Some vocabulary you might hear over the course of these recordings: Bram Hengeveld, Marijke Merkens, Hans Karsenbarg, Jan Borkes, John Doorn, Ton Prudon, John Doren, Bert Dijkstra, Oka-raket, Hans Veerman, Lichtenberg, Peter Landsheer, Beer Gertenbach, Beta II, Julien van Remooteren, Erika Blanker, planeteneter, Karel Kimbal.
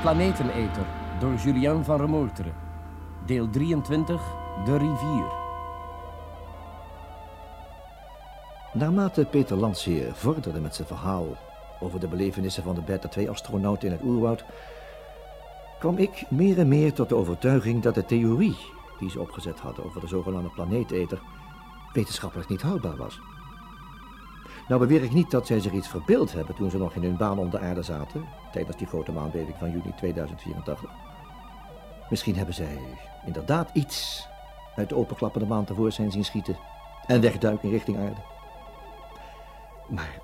planeteneter door Julien van Remooteren. Deel 23, de rivier. Naarmate Peter Landsheer vorderde met zijn verhaal over de belevenissen van de Beta II-astronauten in het oerwoud, kwam ik meer en meer tot de overtuiging dat de theorie die ze opgezet hadden over de zogenaamde planeeteter wetenschappelijk niet houdbaar was. Nou beweer ik niet dat zij zich iets verbeeld hebben toen ze nog in hun baan om de aarde zaten, tijdens die grote maanbeving van juni 2084. Misschien hebben zij inderdaad iets uit de openklappende maan tevoorschijn zien schieten en wegduiken richting aarde. Maar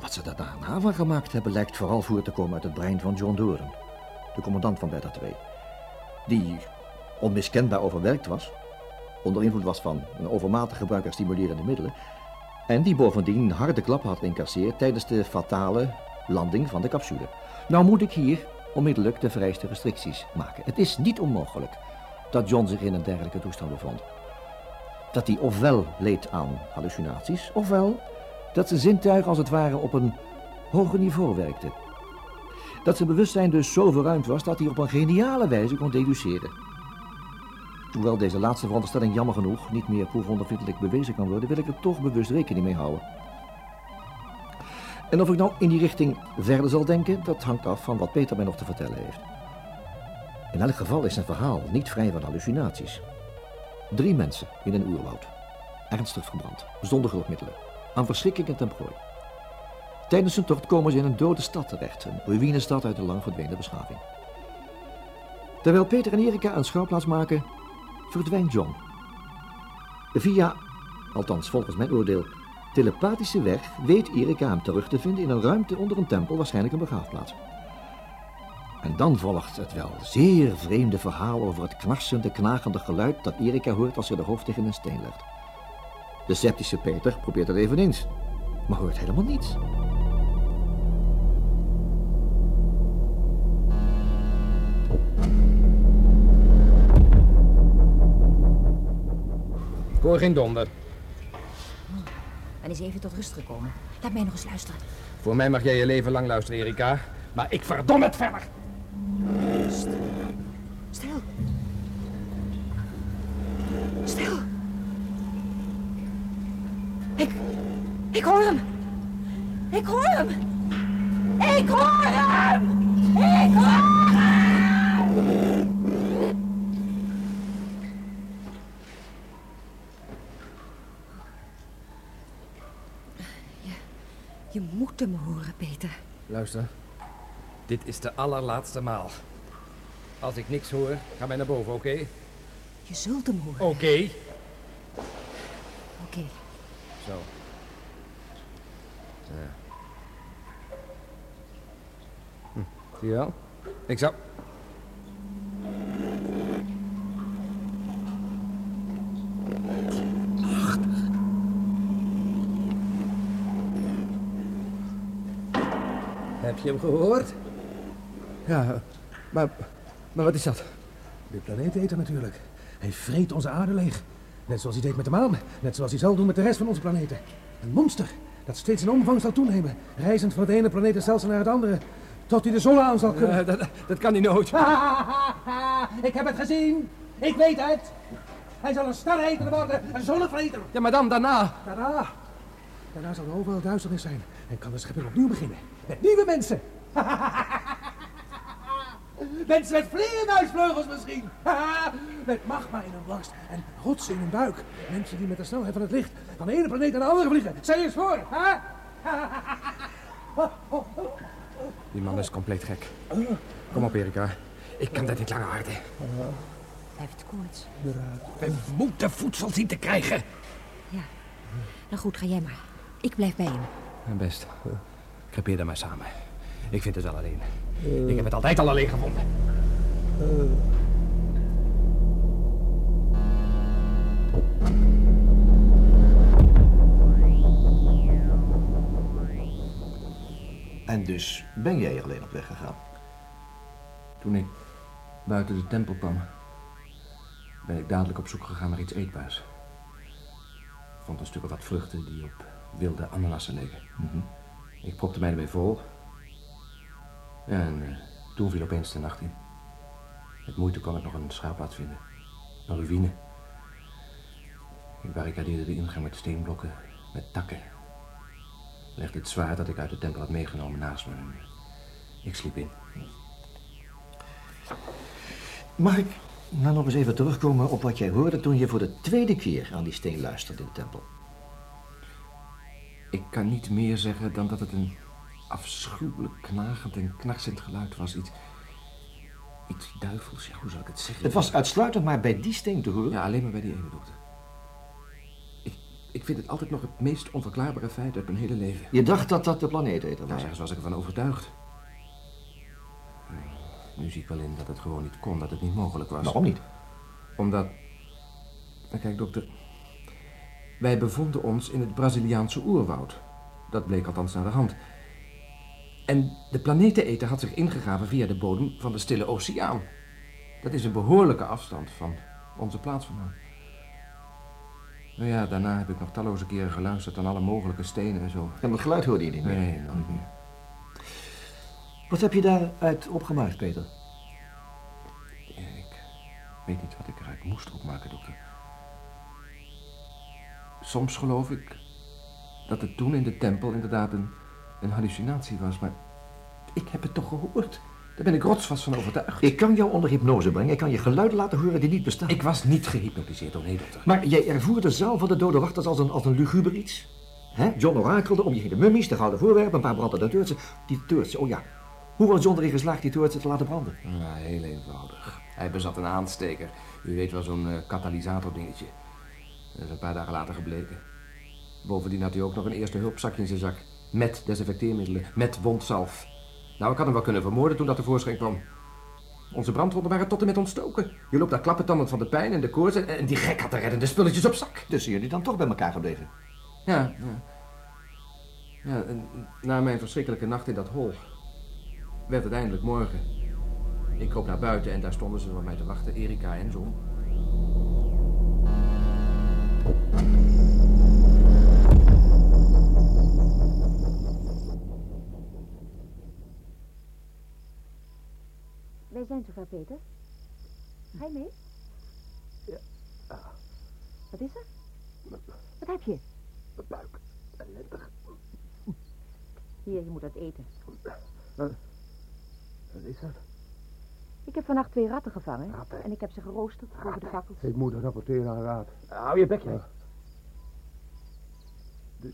wat ze daarna van gemaakt hebben lijkt vooral voort te komen uit het brein van John Doren, de commandant van Beta II, die onmiskenbaar overwerkt was, onder invloed was van een overmatig gebruik aan stimulerende middelen en die bovendien een harde klap had incasseerd tijdens de fatale landing van de capsule. Nou moet ik hier onmiddellijk de vereiste restricties maken. Het is niet onmogelijk dat John zich in een dergelijke toestand bevond. Dat hij ofwel leed aan hallucinaties, ofwel dat zijn zintuigen als het ware op een hoger niveau werkten. Dat zijn bewustzijn dus zo verruimd was dat hij op een geniale wijze kon deduceren. Hoewel deze laatste veronderstelling jammer genoeg niet meer proefondervindelijk bewezen kan worden, wil ik er toch bewust rekening mee houden. En of ik nou in die richting verder zal denken, dat hangt af van wat Peter mij nog te vertellen heeft. In elk geval is zijn verhaal niet vrij van hallucinaties. 3 mensen in een oerwoud, ernstig verbrand, zonder hulpmiddelen, aan verschrikkingen ten prooi. Tijdens hun tocht komen ze in een dode stad terecht, een ruïnestad uit de lang verdwenen beschaving. Terwijl Peter en Erika een schouwplaats maken, verdwijnt John. Via, althans volgens mijn oordeel, telepathische weg weet Erika hem terug te vinden in een ruimte onder een tempel, waarschijnlijk een begraafplaats. En dan volgt het wel zeer vreemde verhaal over het knarsende, knagende geluid dat Erika hoort als ze de hoofd tegen een steen legt. De sceptische Peter probeert het eveneens, maar hoort helemaal niets. Ik hoor geen donder. Ben eens even tot rust gekomen. Laat mij nog eens luisteren. Voor mij mag jij je leven lang luisteren, Erika. Maar ik verdom het verder. Rust. Stil. Stil. Ik hoor hem. Ik hoor hem. Ik hoor hem. Ik hoor hem. Je moet hem horen, Peter. Luister, dit is de allerlaatste maal. Als ik niks hoor, ga mij naar boven, oké? Je zult hem horen. Oké. Oké. Zo. Ja. Zie je wel? Ik zou... Heb je hem gehoord? Ja, maar wat is dat? De planeeteter natuurlijk. Hij vreet onze aarde leeg. Net zoals hij deed met de maan. Net zoals hij zal doen met de rest van onze planeten. Een monster dat steeds in omvang zal toenemen. Reizend van het ene planetenstelsel naar het andere. Tot hij de zon aan zal kunnen. Dat kan hij nooit. Ik heb het gezien. Ik weet het. Hij zal een sterreneter worden. Een zonnevreter. Ja, maar dan, daarna zal er overal duisternis zijn. En kan de schepping opnieuw beginnen. Met nieuwe mensen. Mensen met vleermuisvleugels misschien. Met magma in hun borst en rotsen in hun buik. Mensen die met de snelheid van het licht van de ene planeet naar de andere vliegen. Stel je eens voor. Die man is compleet gek. Kom op, Erika. Ik kan dat niet langer harden. Hij heeft koorts. We moeten voedsel zien te krijgen. Ja. Nou goed, ga jij maar. Ik blijf bij hem. Mijn best. Crepeer dan maar samen. Ik vind het wel alleen. Ik heb het altijd al alleen gevonden. En dus ben jij alleen op weg gegaan? Toen ik buiten de tempel kwam, ben ik dadelijk op zoek gegaan naar iets eetbaars. Ik vond een stuk of wat vruchten die op wilde ananassen leken. Ik propte mij ermee vol. En Toen viel opeens de nacht in. Met moeite kon ik nog een schuilplaats vinden. Een ruïne. Ik barricadeerde de ingang met steenblokken, met takken. Legde het zwaard dat ik uit de tempel had meegenomen naast me. Ik sliep in. Mag ik nou nog eens even terugkomen op wat jij hoorde toen je voor de tweede keer aan die steen luisterde in de tempel? Ik kan niet meer zeggen dan dat het een afschuwelijk knagend en knarsend geluid was. Iets duivels, ja, hoe zou ik het zeggen? Het was uitsluitend maar bij die steen te horen? Ja, alleen maar bij die ene, dokter. Ik vind het altijd nog het meest onverklaarbare feit uit mijn hele leven. Je dacht dat dat de planeeteter was? Ja, ergens was ik ervan overtuigd. Nu zie ik wel in dat het gewoon niet kon, dat het niet mogelijk was. Waarom niet? Omdat... Nou, kijk, dokter... Wij bevonden ons in het Braziliaanse oerwoud. Dat bleek althans naar de hand. En de planeeteneter had zich ingegraven via de bodem van de Stille Oceaan. Dat is een behoorlijke afstand van onze plaats vandaan. Nou ja, daarna heb ik nog talloze keren geluisterd aan alle mogelijke stenen en zo. En het geluid hoorde je niet meer? Nee, nog niet meer. Wat heb je daaruit opgemaakt, Peter? Ja, ik weet niet wat ik eruit moest opmaken, dokter. Soms geloof ik dat het toen in de tempel inderdaad een hallucinatie was, maar ik heb het toch gehoord. Daar ben ik rotsvast van overtuigd. Ik kan jou onder hypnose brengen, ik kan je geluiden laten horen die niet bestaan. Ik was niet gehypnotiseerd, oh nee, dokter. Maar jij ervoer de zaal van de dode wachters als een luguber iets. He? John orakelde om je heen de mummies, de gouden voorwerpen, een paar brandende toortsen. Die toortsen, oh ja. Hoe was John erin geslaagd die toortsen te laten branden? Nou, heel eenvoudig. Hij bezat een aansteker. U weet wel, zo'n katalysator dingetje. Dat is een paar dagen later gebleken. Bovendien had hij ook nog een eerste hulpzakje in zijn zak. Met desinfecteermiddelen, met wondzalf. Nou, ik had hem wel kunnen vermoorden toen dat tevoorschijn kwam. Onze brandwonden waren tot en met ontstoken. Je loopt daar klappetandend van de pijn en de koorts en die gek had de reddende spulletjes op zak. Dus zijn jullie dan toch bij elkaar gebleven? Ja, na mijn verschrikkelijke nacht in dat hol werd het eindelijk morgen. Ik kroop naar buiten en daar stonden ze voor mij te wachten, Erika en John. Wij zijn zover, Peter. Ga je mee? Ja. Wat is er? Wat heb je? Mijn buik. Ellendig. Hier, je moet wat eten. Wat is dat? Ik heb vannacht 2 ratten gevangen. Ratten. En ik heb ze geroosterd boven de fakkels. Ik moet rapporteren aan de raad. Hou je bek, jij. Dus...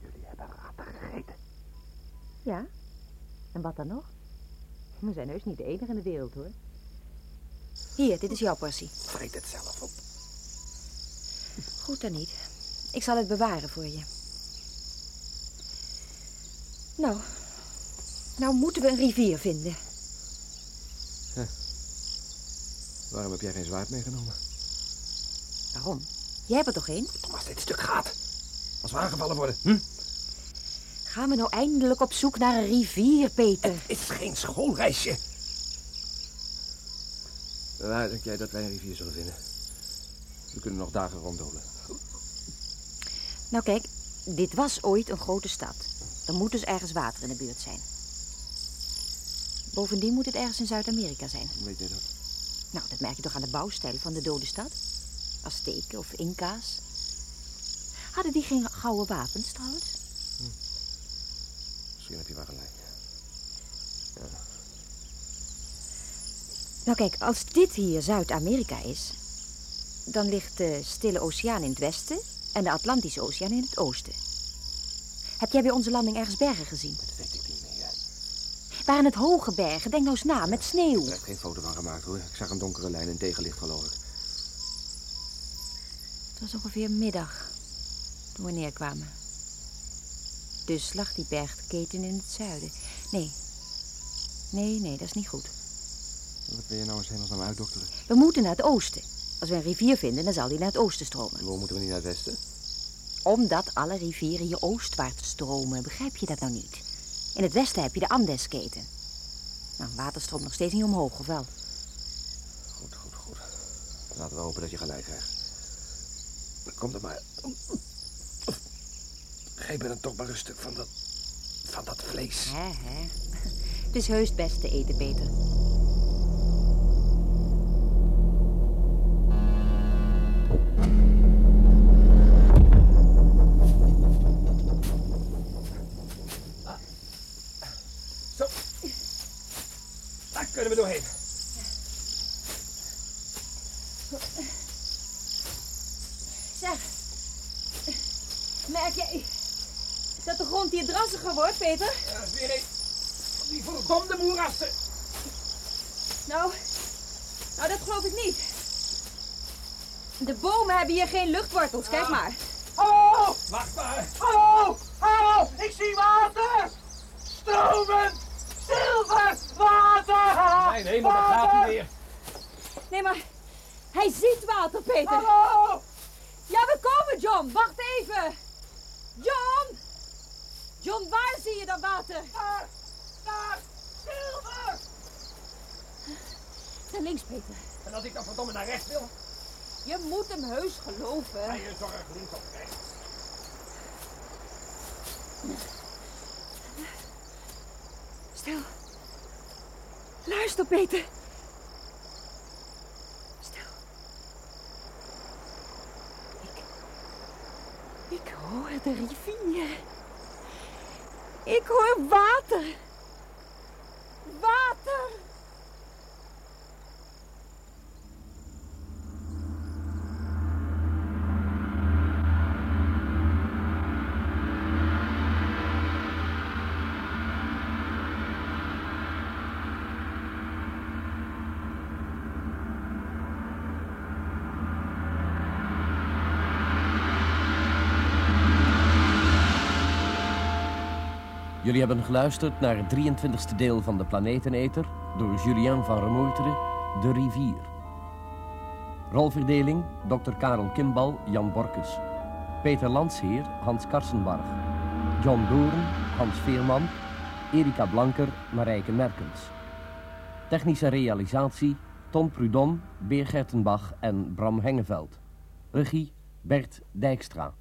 jullie hebben ratten gegeten? Ja. En wat dan nog? We zijn heus niet de enige in de wereld, hoor. Hier, dit is jouw portie. Vreet het zelf op. Goed dan niet. Ik zal het bewaren voor je. Nou moeten we een rivier vinden. Huh. Waarom heb jij geen zwaard meegenomen? Waarom? Jij hebt er toch één? Als dit stuk gaat. Als we aangevallen worden. Hm? Gaan we nou eindelijk op zoek naar een rivier, Peter? Het is geen schoolreisje. Waar denk jij dat wij een rivier zullen vinden? We kunnen nog dagen ronddolen. Nou kijk, dit was ooit een grote stad. Er moet dus ergens water in de buurt zijn. Bovendien moet het ergens in Zuid-Amerika zijn. Hoe weet jij dat? Nou, dat merk je toch aan de bouwstijl van de dode stad? Azteken of Inca's. Hadden die geen gouden wapens trouwens? Hm. Misschien heb je wel gelijk. Ja. Nou kijk, als dit hier Zuid-Amerika is... dan ligt de Stille Oceaan in het westen... en de Atlantische Oceaan in het oosten. Heb jij bij onze landing ergens bergen gezien? Dat weet ik niet meer. Waren het hoge bergen? Denk nou eens na, met sneeuw. Ik heb geen foto van gemaakt, hoor. Ik zag een donkere lijn in tegenlicht, geloof ik. Het was ongeveer middag toen we neerkwamen. Dus lag die bergketen in het zuiden. Nee, dat is niet goed. Wat wil je nou eens helemaal uitdokteren? We moeten naar het oosten. Als we een rivier vinden, dan zal die naar het oosten stromen. Waarom moeten we niet naar het westen? Omdat alle rivieren hier oostwaarts stromen. Begrijp je dat nou niet? In het westen heb je de Andesketen. Nou, water stroomt nog steeds niet omhoog, of wel? Goed. Laten we hopen dat je gelijk krijgt. Komt er maar. Geef me dan toch maar een stuk van dat vlees. Hè. is heus best te eten, Peter. Zo. Daar kunnen we doorheen. Zeg. Merk jij dat de grond hier drassiger wordt, Peter? Ja, dat is weer een. Die verdomde moerassen. Nou, dat geloof ik niet. De bomen hebben hier geen luchtwortels, kijk maar. Oh, wacht maar. Oh, ik zie water. Stromen, zilver, water. Nee, maar dat gaat niet meer. Nee, maar hij ziet water, Peter. Hallo. Ja, we komen, John. Wacht even. John. John, waar zie je dat water? Zilver! Naar links, Peter. En als ik dan verdomme naar rechts wil? Je moet hem heus geloven. Hij je zorg links of rechts. Stil. Luister, Peter. Stil. Ik hoor de rivier. Ik hoor water. Water! Jullie hebben geluisterd naar het 23e deel van De Planeteneter door Julien van Remooteren, De Rivier. Rolverdeling: Dr. Karel Kimbal, Jan Borkes. Peter Landsheer, Hans Karsenbarg. John Doorn, Hans Veerman. Erika Blanker, Marijke Merkens. Technische realisatie: Ton Prudon, Beer Gertenbach en Bram Hengeveld. Regie: Bert Dijkstra.